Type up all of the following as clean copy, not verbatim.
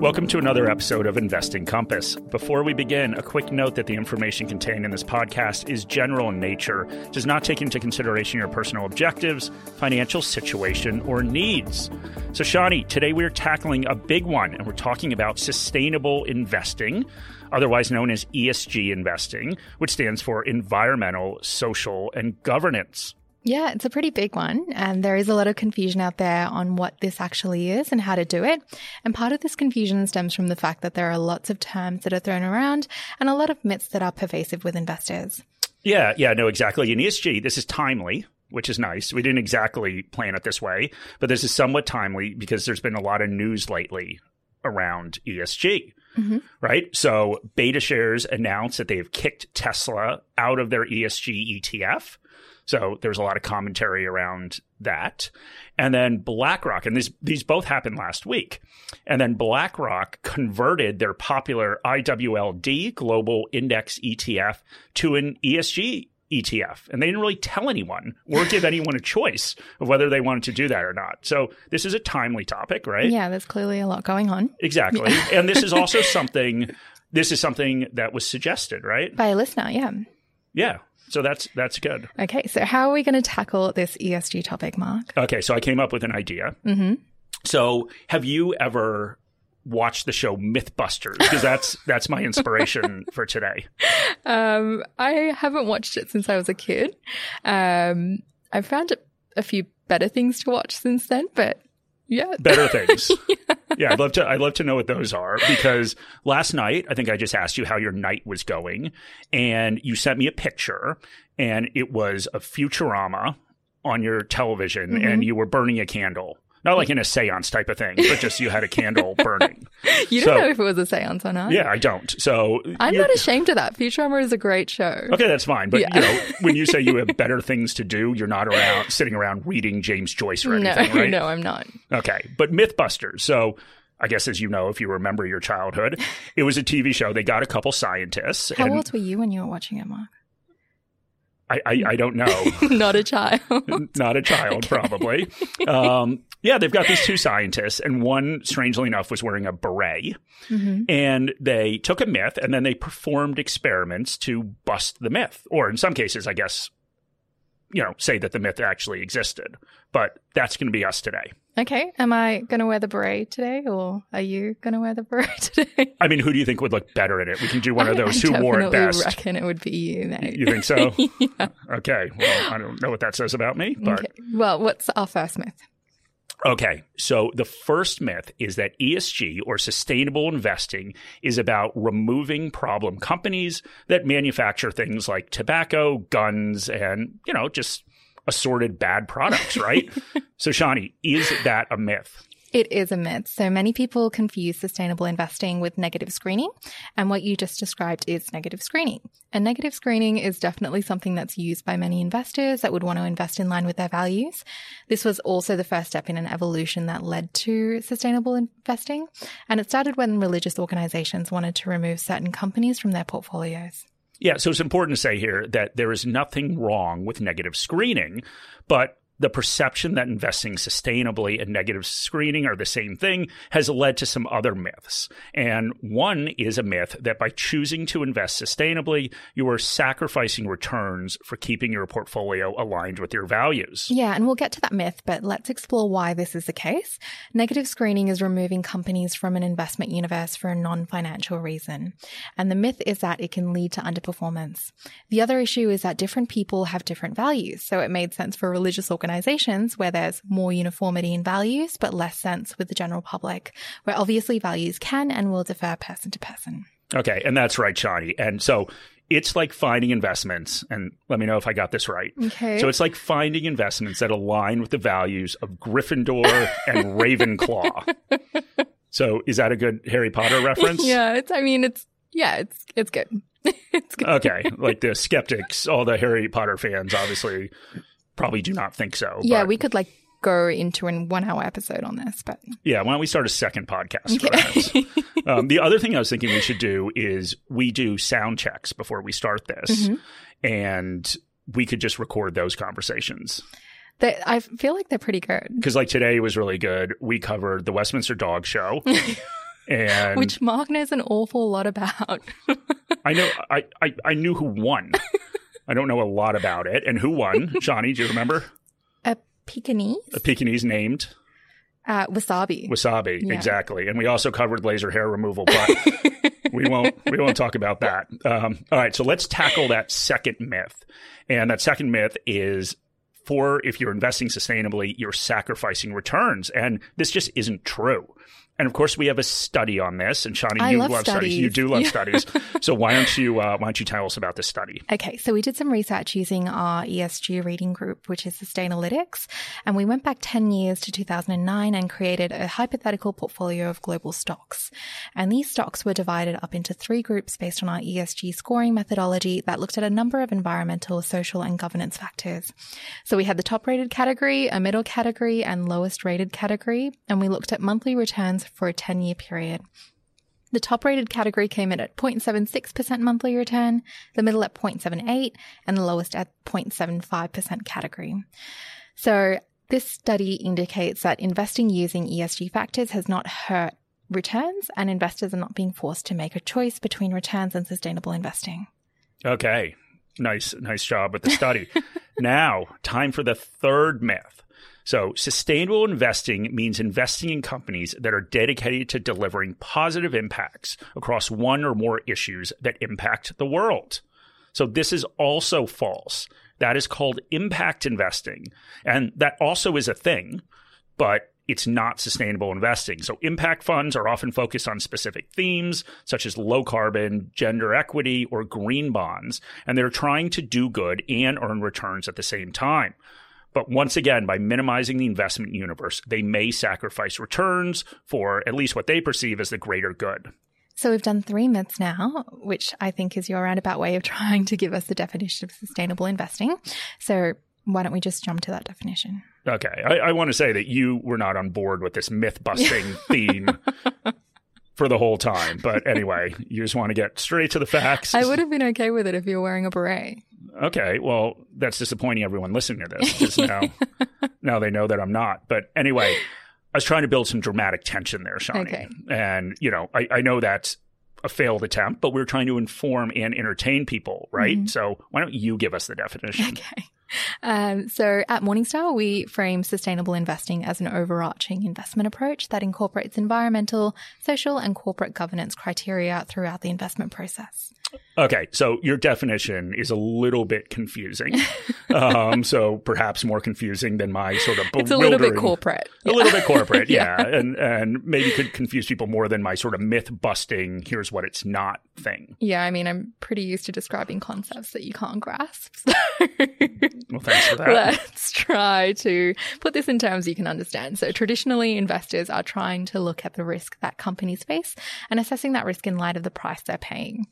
Welcome to another episode of Investing Compass. Before we begin, a quick note that the information contained in this podcast is general in nature, does not take into consideration your personal objectives, financial situation, or needs. So, Shani, today we're tackling a big one, and we're talking about sustainable investing, otherwise known as ESG investing, which stands for environmental, social, and governance. Yeah, it's a pretty big one, and there is a lot of confusion out there on what this actually is and how to do it. And part of this confusion stems from the fact that there are lots of terms that are thrown around and a lot of myths that are pervasive with investors. Yeah, no, exactly. In ESG, this is timely, which is nice. We didn't exactly plan it this way, but this is somewhat timely because there's been a lot of news lately around ESG. Mm-hmm. Right? So BetaShares announced that they have kicked Tesla out of their ESG ETF. So there's a lot of commentary around that. And then BlackRock, and these both happened last week. And then BlackRock converted their popular IWLD Global Index ETF to an ESG ETF. And they didn't really tell anyone or give anyone a choice of whether they wanted to do that or not. So this is a timely topic, right? Yeah, there's clearly a lot going on. Exactly. And this is also something that was suggested, right? By a listener, yeah. Yeah. So that's good. Okay. So how are we going to tackle this ESG topic, Mark? Okay. So I came up with an idea. Mm-hmm. So have you ever watched the show MythBusters? Because that's my inspiration for today. I haven't watched it since I was a kid. I've found a few better things to watch since then, but yeah. Better things. Yeah, I'd love to know what those are, because last night, I think I just asked you how your night was going, and you sent me a picture, and it was a Futurama on your television, mm-hmm. and you were burning a candle. Not like in a seance type of thing, but just you had a candle burning. You don't know if it was a seance or not. Yeah, I don't. So I'm not ashamed of that. Futurama is a great show. Okay, that's fine. But you know, when you say you have better things to do, you're not around sitting around reading James Joyce or anything, right? No, I'm not. Okay. But MythBusters. So I guess, as you know, if you remember your childhood, it was a TV show. They got a couple scientists. How old were you when you were watching it, Mark? I don't know. Not a child. Not a child, okay. Probably. Yeah, they've got these two scientists, and one, strangely enough, was wearing a beret. Mm-hmm. And they took a myth, and then they performed experiments to bust the myth. Or in some cases, I guess, you know, say that the myth actually existed. But that's going to be us today. Okay. Am I going to wear the beret today, or are you going to wear the beret today? I mean, who do you think would look better in it? We can do one of those who wore it best. I reckon it would be you, mate. You think so? Yeah. Okay. Well, I don't know what that says about me, but... Okay. Well, what's our first myth? Okay. So the first myth is that ESG, or sustainable investing, is about removing problem companies that manufacture things like tobacco, guns, and, you know, just assorted bad products, right? So, Shani, is that a myth? It is a myth. So many people confuse sustainable investing with negative screening. And what you just described is negative screening. And negative screening is definitely something that's used by many investors that would want to invest in line with their values. This was also the first step in an evolution that led to sustainable investing. And it started when religious organizations wanted to remove certain companies from their portfolios. Yeah, so it's important to say here that there is nothing wrong with negative screening, but the perception that investing sustainably and negative screening are the same thing has led to some other myths. And one is a myth that by choosing to invest sustainably, you are sacrificing returns for keeping your portfolio aligned with your values. Yeah, and we'll get to that myth, but let's explore why this is the case. Negative screening is removing companies from an investment universe for a non-financial reason. And the myth is that it can lead to underperformance. The other issue is that different people have different values. So it made sense for religious organizations where there's more uniformity in values, but less sense with the general public, where obviously values can and will differ person to person. Okay. And that's right, Shani. And so it's like finding investments, and let me know if I got this right. Okay. So it's like finding investments that align with the values of Gryffindor and Ravenclaw. So is that a good Harry Potter reference? Yeah. It's good. It's good. Okay. Like the skeptics, all the Harry Potter fans, obviously, probably do not think so. Yeah, we could go into a 1-hour episode on this, but... Yeah, why don't we start a second podcast for that? The other thing I was thinking we should do is we do sound checks before we start this, mm-hmm. and we could just record those conversations. I feel like they're pretty good. Because like today was really good. We covered the Westminster Dog Show. And which Mark knows an awful lot about. I know. I knew who won. I don't know a lot about it. And who won? Shani, do you remember? A Pekinese. A Pekinese named? Wasabi. Wasabi, yeah. Exactly. And we also covered laser hair removal, but we won't talk about that. All right. So let's tackle that second myth. And that second myth is, for if you're investing sustainably, you're sacrificing returns. And this just isn't true. And of course, we have a study on this. And Shani, you love studies. You do love studies. So why don't you tell us about this study? Okay. So we did some research using our ESG reading group, which is Sustainalytics. And we went back 10 years to 2009 and created a hypothetical portfolio of global stocks. And these stocks were divided up into three groups based on our ESG scoring methodology that looked at a number of environmental, social, and governance factors. So we had the top rated category, a middle category, and lowest rated category. And we looked at monthly returns for a 10-year period. The top-rated category came in at 0.76% monthly return, the middle at 0.78%, and the lowest at 0.75% category. So this study indicates that investing using ESG factors has not hurt returns, and investors are not being forced to make a choice between returns and sustainable investing. Okay. Nice job with the study. Now, time for the third myth. So sustainable investing means investing in companies that are dedicated to delivering positive impacts across one or more issues that impact the world. So this is also false. That is called impact investing. And that also is a thing, but it's not sustainable investing. So impact funds are often focused on specific themes, such as low carbon, gender equity, or green bonds. And they're trying to do good and earn returns at the same time. But once again, by minimizing the investment universe, they may sacrifice returns for at least what they perceive as the greater good. So we've done three myths now, which I think is your roundabout way of trying to give us the definition of sustainable investing. So why don't we just jump to that definition? Okay. I want to say that you were not on board with this myth-busting theme for the whole time. But anyway, you just want to get straight to the facts. I would have been okay with it if you were wearing a beret. Okay, well, that's disappointing everyone listening to this, because now they know that I'm not. But anyway, I was trying to build some dramatic tension there, Shani. Okay. And, I know that's a failed attempt, but we're trying to inform and entertain people, right? Mm-hmm. So why don't you give us the definition? Okay. So at Morningstar, we frame sustainable investing as an overarching investment approach that incorporates environmental, social, and corporate governance criteria throughout the investment process. Okay, so your definition is a little bit confusing. So perhaps more confusing than my sort of bewildering. It's a little bit corporate. Yeah. A little bit corporate, yeah. And maybe could confuse people more than my sort of myth-busting, here's what it's not thing. Yeah, I mean, I'm pretty used to describing concepts that you can't grasp. So. Well, thanks for that. Let's try to put this in terms you can understand. So traditionally, investors are trying to look at the risk that companies face and assessing that risk in light of the price they're paying.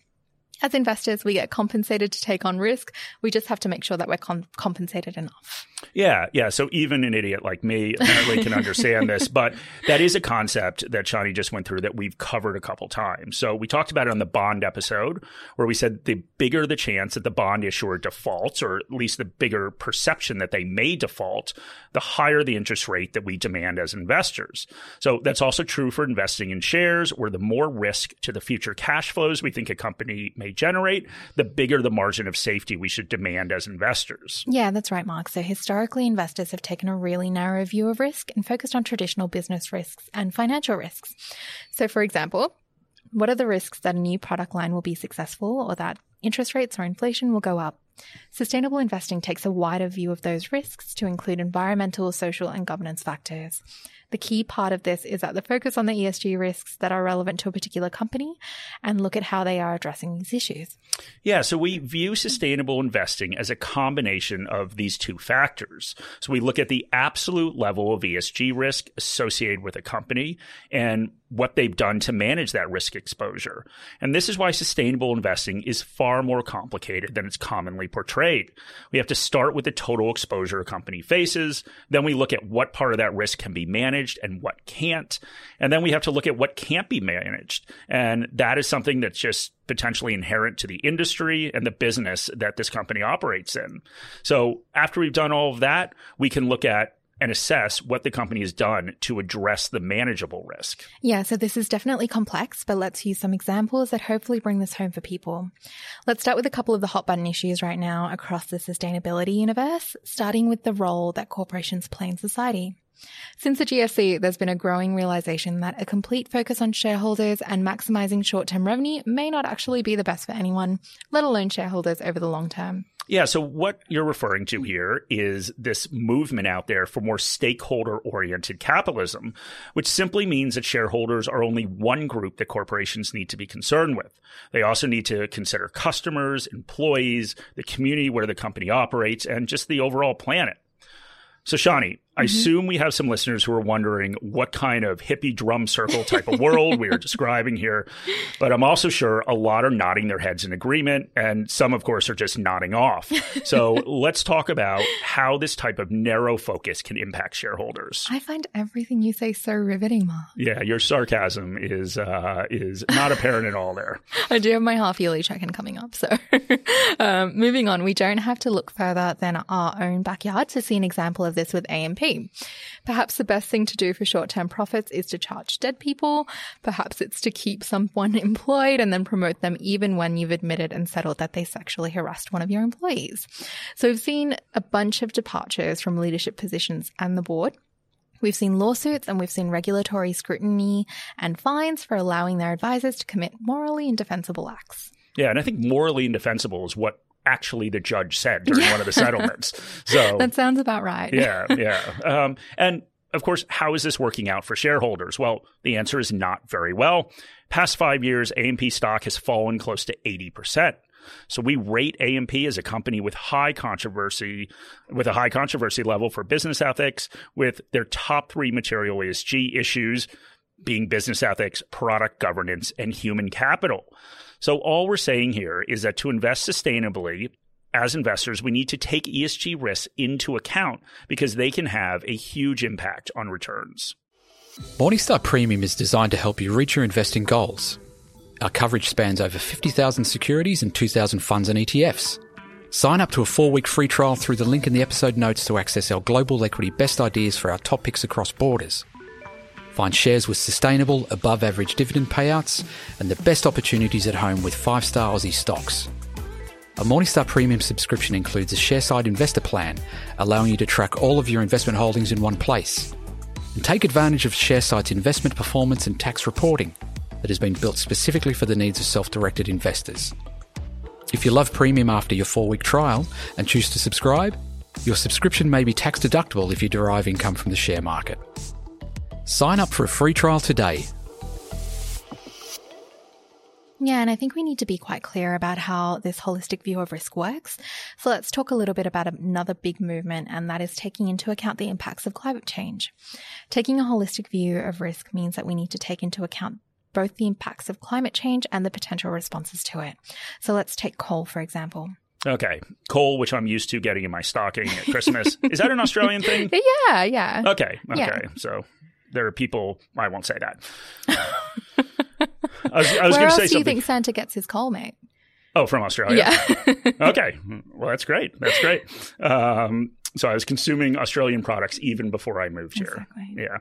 As investors, we get compensated to take on risk. We just have to make sure that we're compensated enough. Yeah. So even an idiot like me apparently can understand this. But that is a concept that Shani just went through that we've covered a couple times. So we talked about it on the bond episode, where we said the bigger the chance that the bond issuer defaults, or at least the bigger perception that they may default, the higher the interest rate that we demand as investors. So that's also true for investing in shares, where the more risk to the future cash flows we think a company may generate, the bigger the margin of safety we should demand as investors. Yeah, that's right, Mark. So historically, investors have taken a really narrow view of risk and focused on traditional business risks and financial risks. So for example, what are the risks that a new product line will be successful, or that interest rates or inflation will go up? Sustainable investing takes a wider view of those risks to include environmental, social, and governance factors. The key part of this is that the focus on the ESG risks that are relevant to a particular company and look at how they are addressing these issues. Yeah, so we view sustainable investing as a combination of these two factors. So we look at the absolute level of ESG risk associated with a company and what they've done to manage that risk exposure. And this is why sustainable investing is far more complicated than it's commonly portrayed. We have to start with the total exposure a company faces. Then we look at what part of that risk can be managed managed and what can't. And then we have to look at what can't be managed. And that is something that's just potentially inherent to the industry and the business that this company operates in. So after we've done all of that, we can look at and assess what the company has done to address the manageable risk. Yeah, so this is definitely complex, but let's use some examples that hopefully bring this home for people. Let's start with a couple of the hot button issues right now across the sustainability universe, starting with the role that corporations play in society. Since the GFC, there's been a growing realization that a complete focus on shareholders and maximizing short-term revenue may not actually be the best for anyone, let alone shareholders over the long term. Yeah, so what you're referring to here is this movement out there for more stakeholder-oriented capitalism, which simply means that shareholders are only one group that corporations need to be concerned with. They also need to consider customers, employees, the community where the company operates, and just the overall planet. So, Shani, I assume we have some listeners who are wondering what kind of hippie drum circle type of world we are describing here. But I'm also sure a lot are nodding their heads in agreement. And some, of course, are just nodding off. So let's talk about how this type of narrow focus can impact shareholders. I find everything you say so riveting, Ma. Yeah, your sarcasm is not apparent at all there. I do have my half-yearly check-in coming up. So moving on, we don't have to look further than our own backyard to see an example of this with AMP. Perhaps the best thing to do for short-term profits is to charge dead people. Perhaps it's to keep someone employed and then promote them even when you've admitted and settled that they sexually harassed one of your employees. So we've seen a bunch of departures from leadership positions and the board. We've seen lawsuits and we've seen regulatory scrutiny and fines for allowing their advisors to commit morally indefensible acts. Yeah, and I think morally indefensible is what actually the judge said during one of the settlements. So that sounds about right. Yeah. And of course, how is this working out for shareholders? Well, the answer is not very well. Past 5 years, AMP stock has fallen close to 80%. So we rate AMP as a company with a high controversy level for business ethics, with their top three material ESG issues being business ethics, product governance, and human capital. So all we're saying here is that to invest sustainably, as investors, we need to take ESG risks into account because they can have a huge impact on returns. Morningstar Premium is designed to help you reach your investing goals. Our coverage spans over 50,000 securities and 2,000 funds and ETFs. Sign up to a 4-week free trial through the link in the episode notes to access our global equity best ideas for our top picks across borders. Find shares with sustainable, above-average dividend payouts and the best opportunities at home with 5-star Aussie stocks. A Morningstar Premium subscription includes a Sharesight investor plan, allowing you to track all of your investment holdings in one place. And take advantage of Sharesight's investment performance and tax reporting that has been built specifically for the needs of self-directed investors. If you love Premium after your 4-week trial and choose to subscribe, your subscription may be tax-deductible if you derive income from the share market. Sign up for a free trial today. Yeah, and I think we need to be quite clear about how this holistic view of risk works. So let's talk a little bit about another big movement, and that is taking into account the impacts of climate change. Taking a holistic view of risk means that we need to take into account both the impacts of climate change and the potential responses to it. So let's take coal, for example. Okay. Coal, which I'm used to getting in my stocking at Christmas. Is that an Australian thing? Yeah. Okay. Yeah. So there are people, I won't say that. I was going to say something. Where else do you think Santa gets his coal, mate? Oh, from Australia. Yeah. Okay. Well, that's great. So I was consuming Australian products even before I moved here. Exactly. Yeah.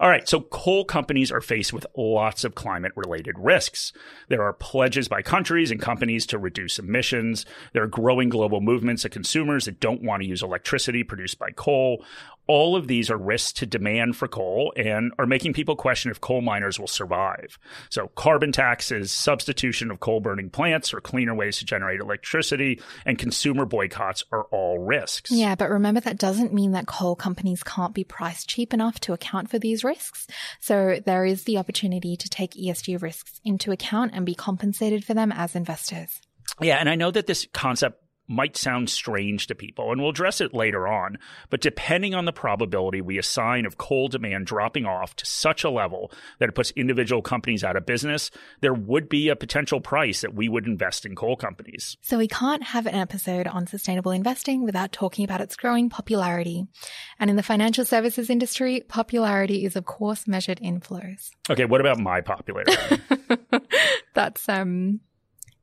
All right. So coal companies are faced with lots of climate-related risks. There are pledges by countries and companies to reduce emissions. There are growing global movements of consumers that don't want to use electricity produced by coal. All of these are risks to demand for coal and are making people question if coal miners will survive. So carbon taxes, substitution of coal-burning plants or cleaner ways to generate electricity, and consumer boycotts are all risks. Yeah, but remember that doesn't mean that coal companies can't be priced cheap enough to account for these risks. So there is the opportunity to take ESG risks into account and be compensated for them as investors. Yeah, and I know that this concept might sound strange to people, and we'll address it later on, but depending on the probability we assign of coal demand dropping off to such a level that it puts individual companies out of business, there would be a potential price that we would invest in coal companies. So we can't have an episode on sustainable investing without talking about its growing popularity. And in the financial services industry, popularity is, of course, measured in flows. Okay, what about my popularity? That's,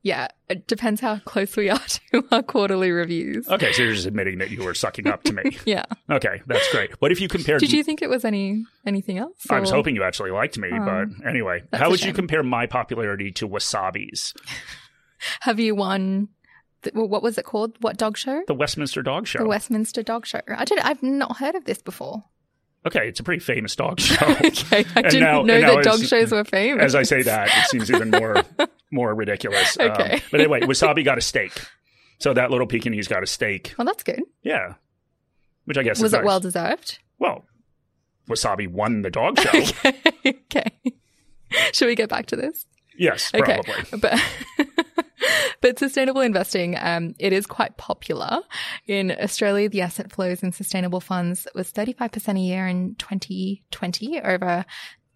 yeah, it depends how close we are to our quarterly reviews. Okay, so you're just admitting that you were sucking up to me. Yeah. Okay, that's great. What if you compared... Did you think it was anything else? I was hoping you actually liked me, but anyway. How would you compare my popularity to Wasabi's? Have you won... What was it called? What dog show? The Westminster Dog Show. The Westminster Dog Show. I've not heard of this before. Okay, it's a pretty famous dog show. Okay, I didn't know that dog shows were famous. As I say that, it seems even more ridiculous. Okay. But anyway, Wasabi got a steak. So that little Pekinese got a steak. Well, that's good. Yeah. Which I guess was it nice. Well deserved? Well, Wasabi won the dog show. Okay. Should we get back to this? Yes, probably. Okay. But sustainable investing, it is quite popular. In Australia, the asset flows in sustainable funds was 35% a year in 2020 over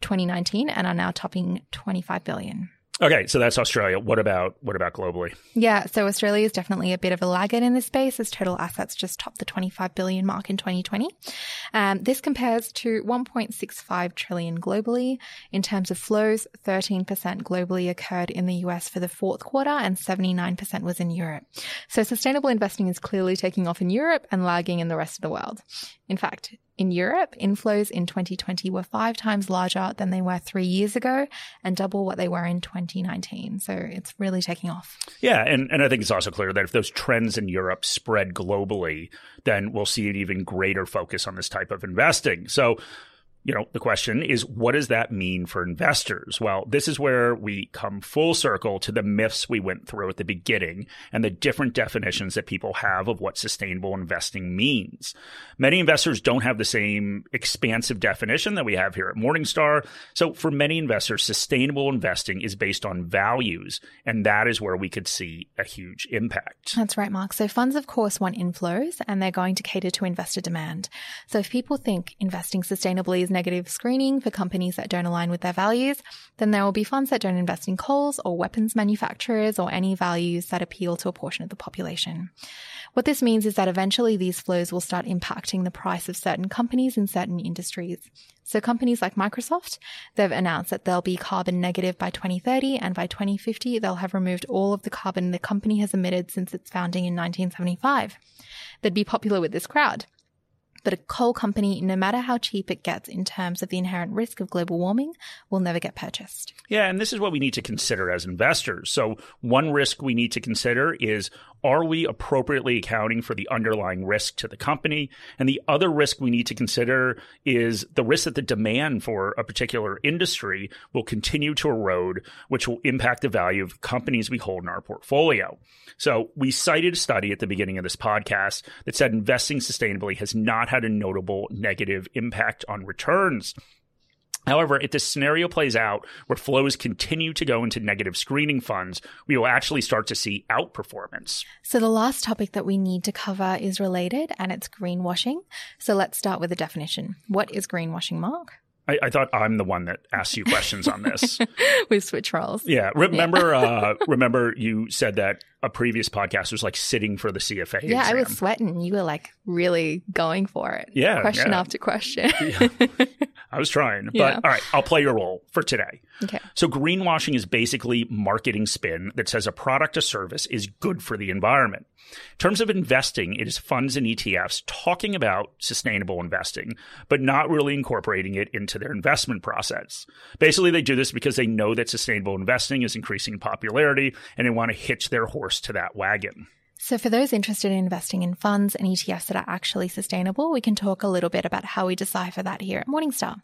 2019 and are now topping $25 billion. Okay, so that's Australia. What about globally? Yeah, so Australia is definitely a bit of a laggard in this space as total assets just topped the $25 billion mark in 2020. This compares to $1.65 trillion globally. In terms of flows, 13% globally occurred in the US for the fourth quarter and 79% was in Europe. So sustainable investing is clearly taking off in Europe and lagging in the rest of the world. In fact, in Europe, inflows in 2020 were 5 times larger than they were 3 years ago and double what they were in 2019. So it's really taking off. Yeah. And I think it's also clear that if those trends in Europe spread globally, then we'll see an even greater focus on this type of investing. So, you know, the question is, what does that mean for investors? Well, this is where we come full circle to the myths we went through at the beginning and the different definitions that people have of what sustainable investing means. Many investors don't have the same expansive definition that we have here at Morningstar. So for many investors, sustainable investing is based on values, and that is where we could see a huge impact. That's right, Mark. So funds, of course, want inflows, and they're going to cater to investor demand. So if people think investing sustainably is negative screening for companies that don't align with their values, then there will be funds that don't invest in coals or weapons manufacturers or any values that appeal to a portion of the population. What this means is that eventually these flows will start impacting the price of certain companies in certain industries. So companies like Microsoft, they've announced that they'll be carbon negative by 2030, and by 2050, they'll have removed all of the carbon the company has emitted since its founding in 1975. They'd be popular with this crowd. But a coal company, no matter how cheap it gets in terms of the inherent risk of global warming, will never get purchased. Yeah, and this is what we need to consider as investors. So one risk we need to consider is, are we appropriately accounting for the underlying risk to the company? And the other risk we need to consider is the risk that the demand for a particular industry will continue to erode, which will impact the value of companies we hold in our portfolio. So we cited a study at the beginning of this podcast that said investing sustainably has not had a notable negative impact on returns. However, if this scenario plays out where flows continue to go into negative screening funds, we will actually start to see outperformance. So the last topic that we need to cover is related, and it's greenwashing. So let's start with the definition. What is greenwashing, Mark? I thought I'm the one that asks you questions on this. We've switched roles. Yeah. Remember, remember you said that a previous podcast was like sitting for the CFA exam. Yeah, I was sweating. You were like really going for it. Yeah. Question after question. Yeah. I was trying. But all right, I'll play your role for today. Okay. So greenwashing is basically marketing spin that says a product or service is good for the environment. In terms of investing, it is funds and ETFs talking about sustainable investing, but not really incorporating it into their investment process. Basically, they do this because they know that sustainable investing is increasing popularity and they want to hitch their horse to that wagon. So for those interested in investing in funds and ETFs that are actually sustainable, we can talk a little bit about how we decipher that here at Morningstar.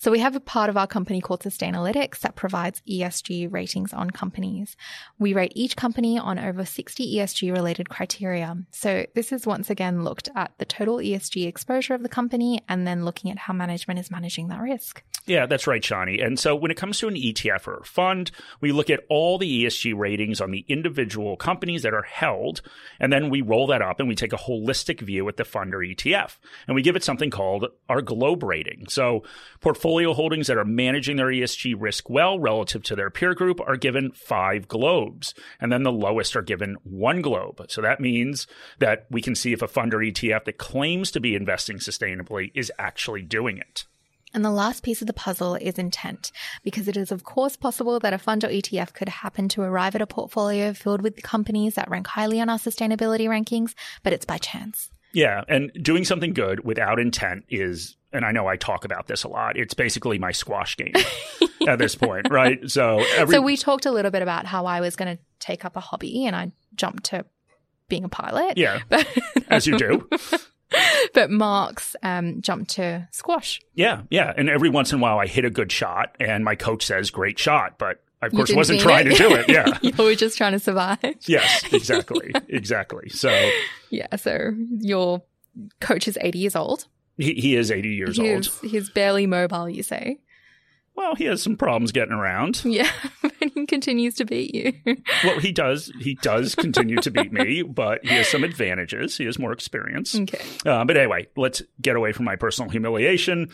So we have a part of our company called Sustainalytics that provides ESG ratings on companies. We rate each company on over 60 ESG-related criteria. So this is once again looked at the total ESG exposure of the company and then looking at how management is managing that risk. Yeah, that's right, Shani. And so when it comes to an ETF or a fund, we look at all the ESG ratings on the individual companies that are held – And then we roll that up and we take a holistic view at the fund or ETF. And we give it something called our globe rating. So portfolio holdings that are managing their ESG risk well relative to their peer group are given 5 globes. And then the lowest are given 1 globe. So that means that we can see if a fund or ETF that claims to be investing sustainably is actually doing it. And the last piece of the puzzle is intent, because it is of course possible that a fund or ETF could happen to arrive at a portfolio filled with companies that rank highly on our sustainability rankings, but it's by chance. Yeah, and doing something good without intent is, and I know I talk about this a lot, it's basically my squash game at this point, right? So we talked a little bit about how I was going to take up a hobby and I jumped to being a pilot. Yeah, but as you do. But Mark's jumped to squash. Yeah. And every once in a while I hit a good shot and my coach says, great shot. But I, of course, wasn't trying to do it. Yeah. You were just trying to survive. Yes, exactly. Exactly. So. Yeah. So your coach is 80 years old. He is 80 years old. He's barely mobile, you say. Well, he has some problems getting around. Yeah, but he continues to beat you. Well, he does continue to beat me, but he has some advantages. He has more experience. Okay. But anyway, let's get away from my personal humiliation,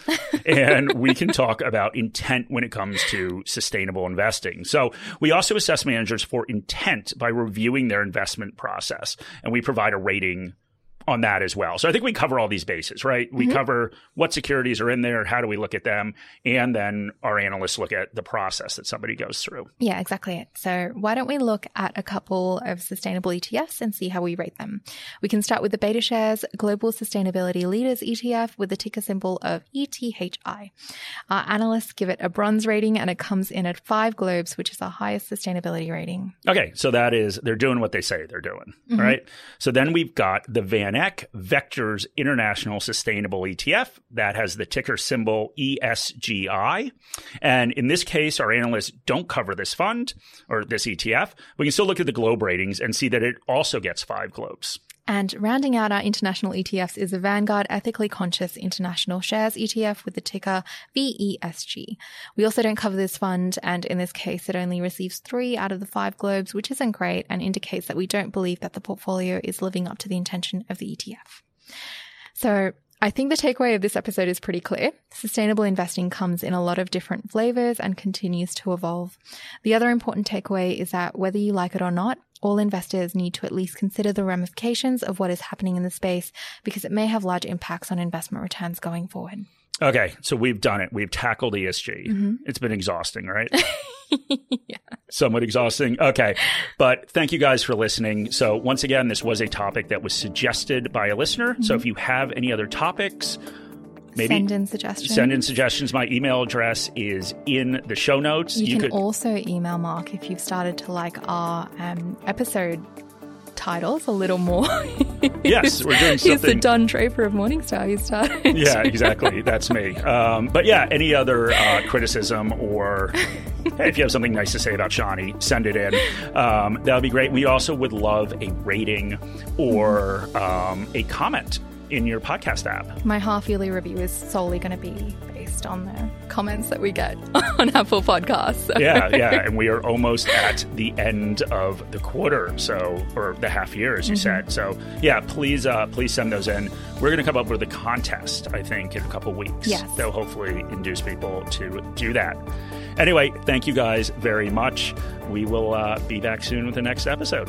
and we can talk about intent when it comes to sustainable investing. So we also assess managers for intent by reviewing their investment process, and we provide a rating on that as well. So I think we cover all these bases, right? We cover what securities are in there, how do we look at them, and then our analysts look at the process that somebody goes through. Yeah, exactly it. So why don't we look at a couple of sustainable ETFs and see how we rate them? We can start with the BetaShares Global Sustainability Leaders ETF with the ticker symbol of ETHI. Our analysts give it a bronze rating and it comes in at 5 globes, which is our highest sustainability rating. Okay, so that is, they're doing what they say they're doing, right? So then we've got the Van Neck Vectors International Sustainable ETF. That has the ticker symbol ESGI. And in this case, our analysts don't cover this fund or this ETF. We can still look at the globe ratings and see that it also gets 5 globes. And rounding out our international ETFs is the Vanguard Ethically Conscious International Shares ETF with the ticker VESG. We also don't cover this fund, and in this case, it only receives 3 out of the 5 globes, which isn't great and indicates that we don't believe that the portfolio is living up to the intention of the ETF. So I think the takeaway of this episode is pretty clear. Sustainable investing comes in a lot of different flavors and continues to evolve. The other important takeaway is that whether you like it or not, all investors need to at least consider the ramifications of what is happening in the space because it may have large impacts on investment returns going forward. Okay, so we've done it. We've tackled ESG. It's been exhausting, right? Yeah. Somewhat exhausting. Okay. But thank you guys for listening. So once again, this was a topic that was suggested by a listener. So if you have any other topics, maybe send in suggestions. My email address is in the show notes. You could also email Mark if you've started to like our episode titles a little more. Yes, we're doing something. He's the Don Draper of Morningstar. He started. Yeah, exactly. That's me. But yeah, any other criticism or if you have something nice to say about Shani, send it in. That would be great. We also would love a rating or a comment in your podcast app. My half-yearly review is solely going to be based on the comments that we get on Apple Podcasts. So. Yeah. And we are almost at the end of the quarter, or the half year, as you said. So yeah, please send those in. We're going to come up with a contest, I think, in a couple weeks. Yes. That'll hopefully induce people to do that. Anyway, thank you guys very much. We will be back soon with the next episode.